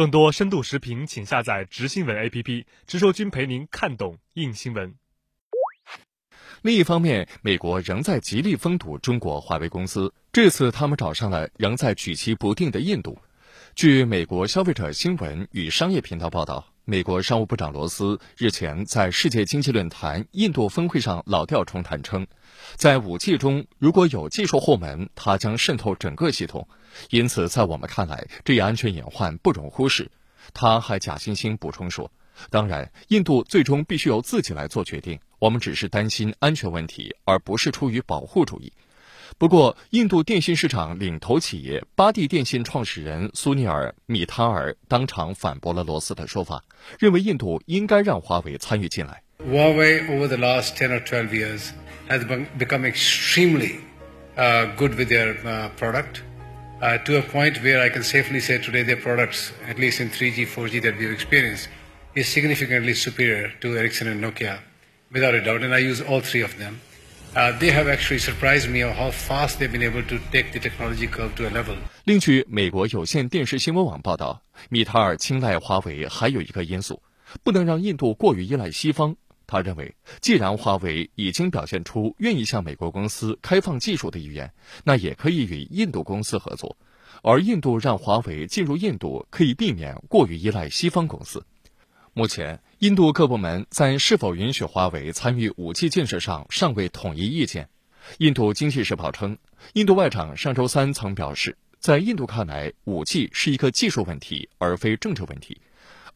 更多深度时评，请下载直新闻 APP， 直说君陪您看懂硬新闻。另一方面，美国仍在极力封堵中国华为公司，这次他们找上了仍在举棋不定的印度。据美国消费者新闻与商业频道报道，美国商务部长罗斯日前在世界经济论坛印度峰会上老调重弹称，在 5G 中如果有技术后门，它将渗透整个系统，因此在我们看来，这一安全隐患不容忽视。他还假惺惺补充说，当然印度最终必须由自己来做决定，我们只是担心安全问题，而不是出于保护主义。不过，印度电信市场领头企业巴蒂电信创始人苏尼尔·米塔尔当场反驳了罗斯的说法，认为印度应该让华为参与进来。Huawei over the last 10 or 12 years has become extremely good with their product to a point where I can safely say today their products, at least in 3G, 4G that we've experienced, is significantly superior to Ericsson and Nokia, without a doubt, and I use all three of them.They have actually surprised me of how fast they've been able to take the technology curve to a level. 另据美国有线电视新闻网报道，米塔尔青睐华为还有一个因素，不能让印度过于依赖西方。他认为，既然华为已经表现出愿意向美国公司开放技术的意愿，那也可以与印度公司合作。而印度让华为进入印度，可以避免过于依赖西方公司。目前，印度各部门在是否允许华为参与 5G 建设上尚未统一意见。印度经济时报称，印度外长上周三曾表示，在印度看来 ，5G 是一个技术问题，而非政治问题。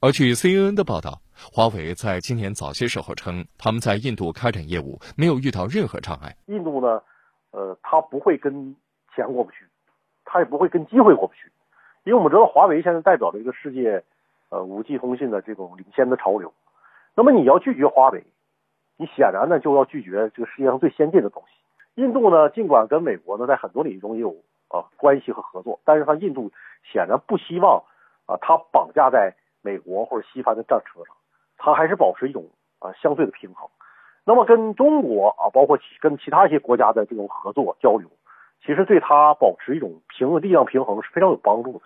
而据 CNN 的报道，华为在今年早些时候称，他们在印度开展业务没有遇到任何障碍。印度呢，他不会跟钱过不去，他也不会跟机会过不去，因为我们知道华为现在代表了一个世界。5G 通信的这种领先的潮流，那么你要拒绝华为，你显然呢就要拒绝这个世界上最先进的东西。印度呢，尽管跟美国呢在很多领域中也有关系和合作，但是它印度显然不希望它绑架在美国或者西方的战车上，它还是保持一种相对的平衡。那么跟中国包括跟其他一些国家的这种合作交流，其实对它保持一种力量平衡是非常有帮助的。